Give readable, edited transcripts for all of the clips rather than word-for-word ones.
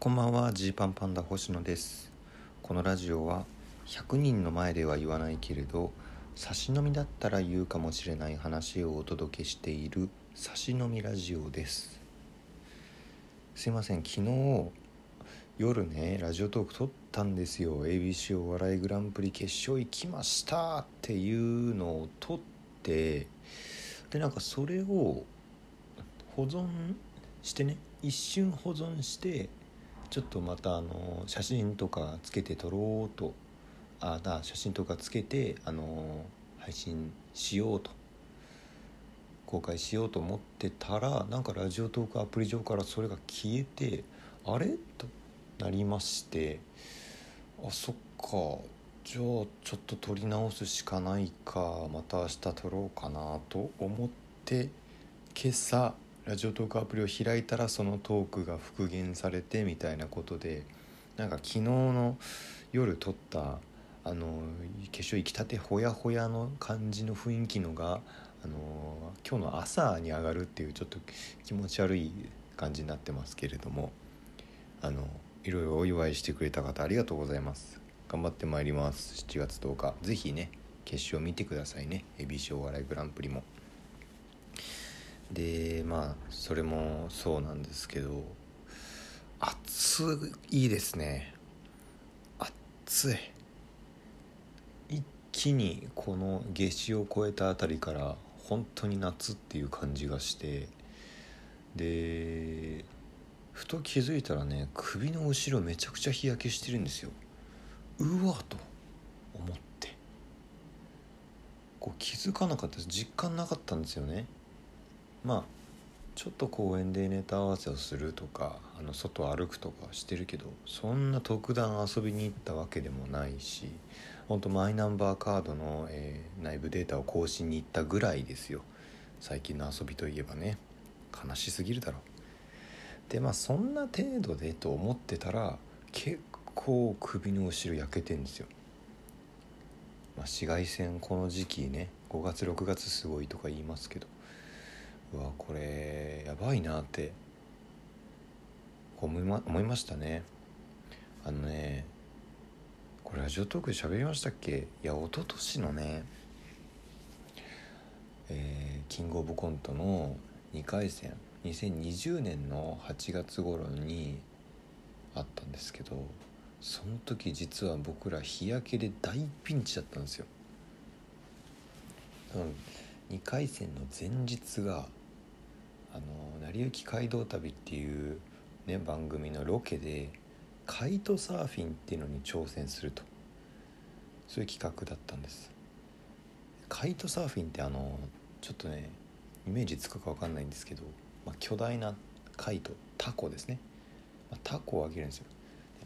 こんばんは、ジーパンパンダ星野です。このラジオは100人の前では言わないけれど、差し飲みだったら言うかもしれない話をお届けしている差し飲みラジオです。すいません、昨日夜ね、ラジオトーク撮ったんですよ。 ABC お笑いグランプリ決勝行きましたっていうのを撮って、でなんかそれを保存してね、一瞬保存して、ちょっとまた写真とかつけて撮ろうと、写真とかつけて配信しようと、公開しようと思ってたら、なんかラジオトークアプリ上からそれが消えて、あれとなりまして、あ、そっか、じゃあちょっと撮り直すしかないか、また明日撮ろうかなと思って、今朝ラジオトークアプリを開いたらそのトークが復元されてみたいなことで、なんか昨日の夜撮った決勝行きたてほやほやの感じの雰囲気のが今日の朝に上がるっていう、ちょっと気持ち悪い感じになってますけれども、いろいろお祝いしてくれた方ありがとうございます。頑張ってまいります。7月10日ぜひね、決勝見てくださいね。ABCお笑いグランプリもで、まあそれもそうなんですけど、暑いですね。暑い。一気にこの夏至を超えたあたりから本当に夏っていう感じがして、でふと気づいたらね、首の後ろめちゃくちゃ日焼けしてるんですよ。うわと思って、こう気づかなかったです。実感なかったんですよね。まあちょっと公園でネタ合わせをするとか、外歩くとかしてるけど、そんな特段遊びに行ったわけでもないし、本当マイナンバーカードの、内部データを更新に行ったぐらいですよ。最近の遊びといえばね、悲しすぎるだろう。でまあそんな程度でと思ってたら、結構首の後ろ焼けてんですよ。まあ、紫外線この時期ね、5月6月すごいとか言いますけど、うわこれやばいなって思いましたね。これラジオトークで喋りましたっけ。いや、一昨年のね、キングオブコントの2回戦2020年の8月頃にあったんですけど、その時実は僕ら日焼けで大ピンチだったんですよ。2回戦の前日が成り行き街道旅っていう、ね、番組のロケでカイトサーフィンっていうのに挑戦すると、そういう企画だったんです。カイトサーフィンってちょっとねイメージつくか分かんないんですけど、まあ、巨大なカイト、タコですね、まあ、タコを上げるんですよ。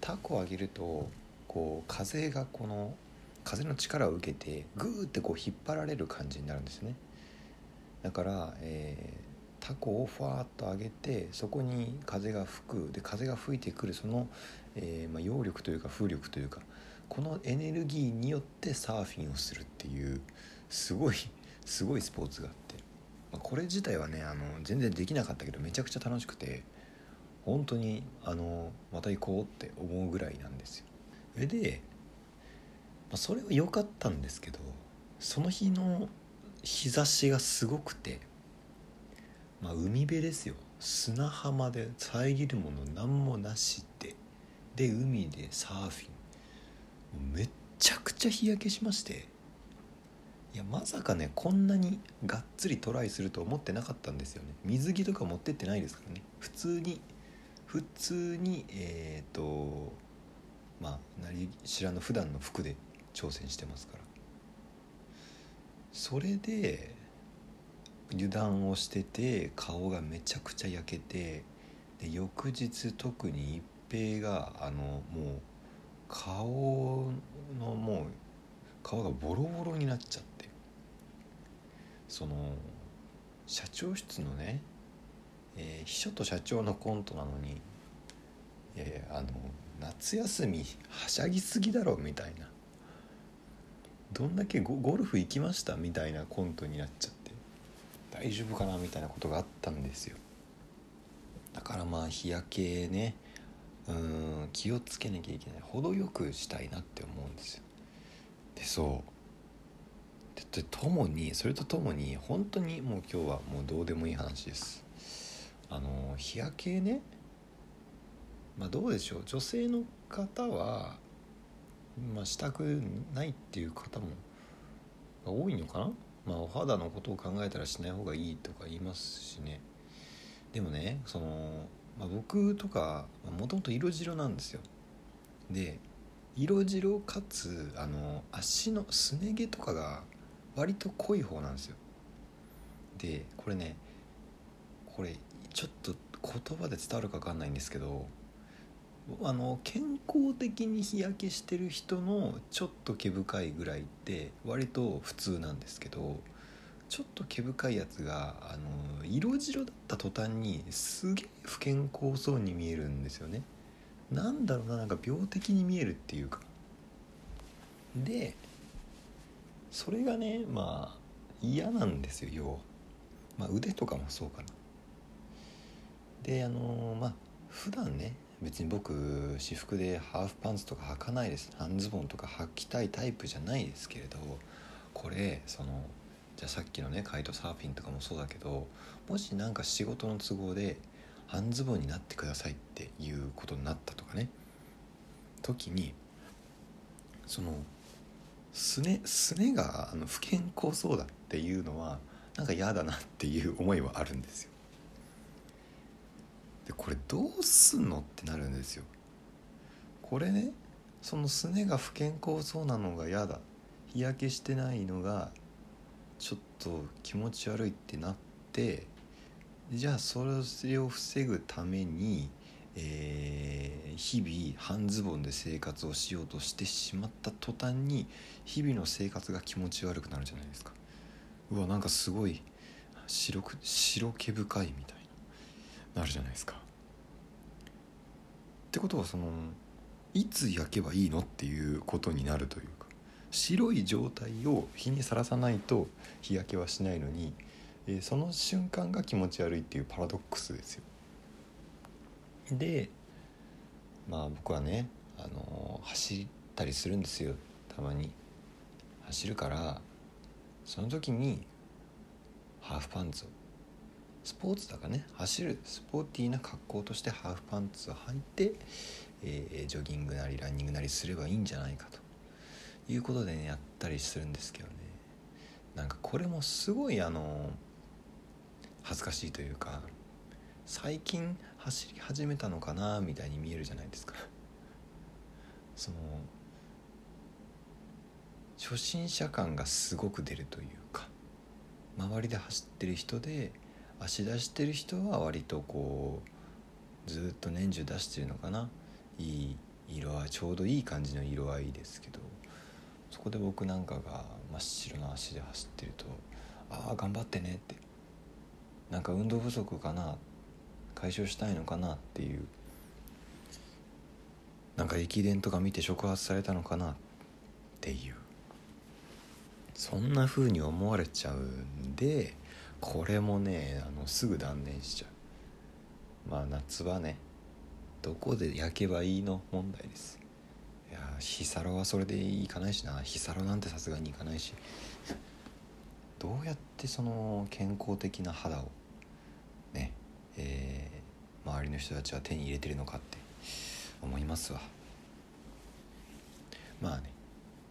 タコを上げるとこう風の力を受けてグーってこう引っ張られる感じになるんですね。だから、タコをファーッと上げて、そこに風が吹く。で風が吹いてくるその、揚力というか風力というか、このエネルギーによってサーフィンをするっていうすごいスポーツがあって、まあ、これ自体はね全然できなかったけど、めちゃくちゃ楽しくて、本当にまた行こうって思うぐらいなんですよ。でそれは良かったんですけど、その日の日差しがすごくて、まあ、海辺ですよ。砂浜で遮るもの何もなしで、で海でサーフィン、めっちゃくちゃ日焼けしまして、いやまさかねこんなにがっつりトライすると思ってなかったんですよね。水着とか持ってってないですからね。普通に何知らぬ普段の服で挑戦してますから。それで油断をしてて、顔がめちゃくちゃ焼けて、で翌日特に一平がもう顔がボロボロになっちゃって、その社長室のね、秘書と社長のコントなのに、いやいや夏休みはしゃぎすぎだろみたいな、どんだけゴルフ行きましたみたいなコントになっちゃって、大丈夫かなみたいなことがあったんですよ。だからまあ日焼けね、気をつけなきゃいけない、程よくしたいなって思うんですよ。でそうでともにそれとともに本当にもう今日はもうどうでもいい話です。日焼けね、まあどうでしょう、女性の方は、まあ、したくないっていう方も多いのかな。まあお肌のことを考えたらしない方がいいとか言いますしね。でもね、僕とかもともと色白なんですよ。で色白かつ足のすね毛とかが割と濃い方なんですよ。でこれちょっと言葉で伝わるか分かんないんですけど、健康的に日焼けしてる人のちょっと毛深いぐらいって割と普通なんですけど、ちょっと毛深いやつが色白だった途端にすげえ不健康そうに見えるんですよね。なんだろうな、なんか病的に見えるっていうか。でそれがね、まあ嫌なんですよ、要は。まあ腕とかもそうかな。で普段ね、別に僕私服でハーフパンツとか履かないです。半ズボンとか履きたいタイプじゃないですけれど、これじゃあさっきのねカイトサーフィンとかもそうだけど、もしなんか仕事の都合で半ズボンになってくださいっていうことになったとかね、時にすねが不健康そうだっていうのはなんか嫌だなっていう思いはあるんですよ。でこれどうすんのってなるんですよ。これね、そのすねが不健康そうなのが嫌だ、日焼けしてないのがちょっと気持ち悪いってなって、じゃあそれを防ぐために、日々半ズボンで生活をしようとしてしまった途端に日々の生活が気持ち悪くなるじゃないですか。うわ、なんかすごい白毛深いみたいななるじゃないですか。ってことは、いつ焼けばいいのっていうことになるというか、白い状態を日にさらさないと日焼けはしないのに、その瞬間が気持ち悪いっていうパラドックスですよ。で僕はね、走ったりするんですよ。たまに走るから、その時にハーフパンツを、スポーツだからね、走るスポーティーな格好としてハーフパンツを履いて、ジョギングなりランニングなりすればいいんじゃないかということでね、やったりするんですけどね、なんかこれもすごい恥ずかしいというか、最近走り始めたのかなみたいに見えるじゃないですか。初心者感がすごく出るというか、周りで走ってる人で足出してる人は割とずっと年中出してるのかな、いい色合い、ちょうどいい感じの色合いですけど、そこで僕なんかが真っ白な足で走ってると、ああ頑張ってねって、なんか運動不足かな、解消したいのかなっていう、なんか駅伝とか見て触発されたのかなっていう、そんな風に思われちゃうんで、これもねすぐ断念しちゃう。まあ夏場ね、どこで焼けばいいの問題です。いや日サロはそれでいかないしな、日サロなんてさすがにいかないし、どうやって健康的な肌をね、周りの人たちは手に入れてるのかって思いますわ。まあね、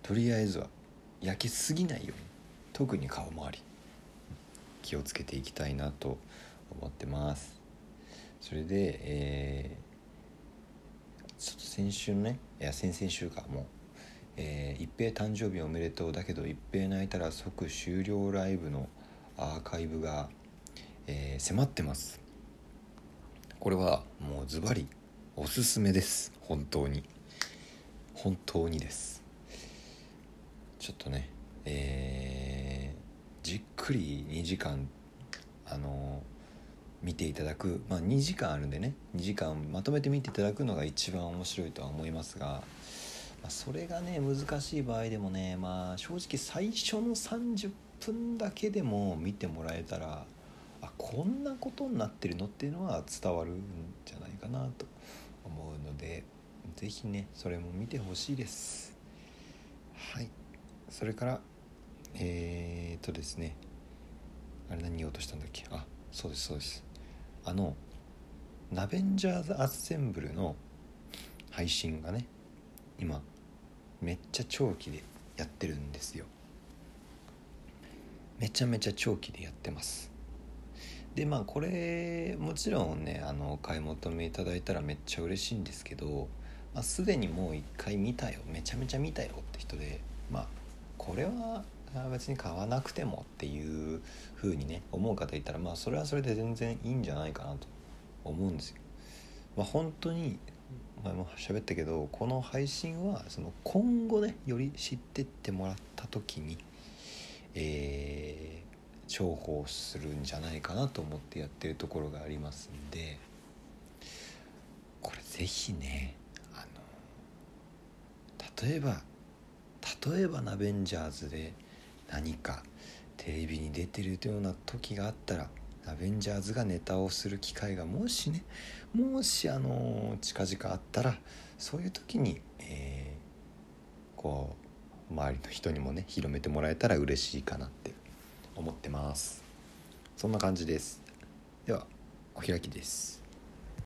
とりあえずは焼けすぎないように、特に顔周り気をつけていきたいなと思ってます。それで、ちょっと先週ね、いや先々週かもう、一平誕生日おめでとうだけど一平泣いたら即終了ライブのアーカイブが、迫ってます。これはもうズバリおすすめです。本当にです。ちょっとね、じっくり2時間見ていただく、まあ2時間あるんでね、2時間まとめて見ていただくのが一番面白いとは思いますが、まあ、それがね難しい場合でもね、まあ正直最初の30分だけでも見てもらえたら、あこんなことになってるのっていうのは伝わるんじゃないかなと思うので、ぜひねそれも見てほしいです。はい。それからですね、あれ何言おうとしたんだっけ。あ、そうですナベンジャーズアッセンブルの配信がね今めっちゃ長期でやってるんですよ。めちゃめちゃ長期でやってます。でまあこれもちろんねお買い求めいただいたらめっちゃ嬉しいんですけど、まあ、すでにもう一回見たよ、めちゃめちゃ見たよって人で、まあこれは別に買わなくてもっていう風にね思う方いたら、まあそれはそれで全然いいんじゃないかなと思うんですよ。まあ本当に前も喋ったけど、この配信はその今後ねより知ってってもらった時に重宝するんじゃないかなと思ってやってるところがありますんで、これぜひね例えばナベンジャーズで何かテレビに出てるような時があったら、ナベンジャーズがネタをする機会がもし近々あったら、そういう時に、こう周りの人にもね広めてもらえたら嬉しいかなって思ってます。そんな感じです。ではお開きです。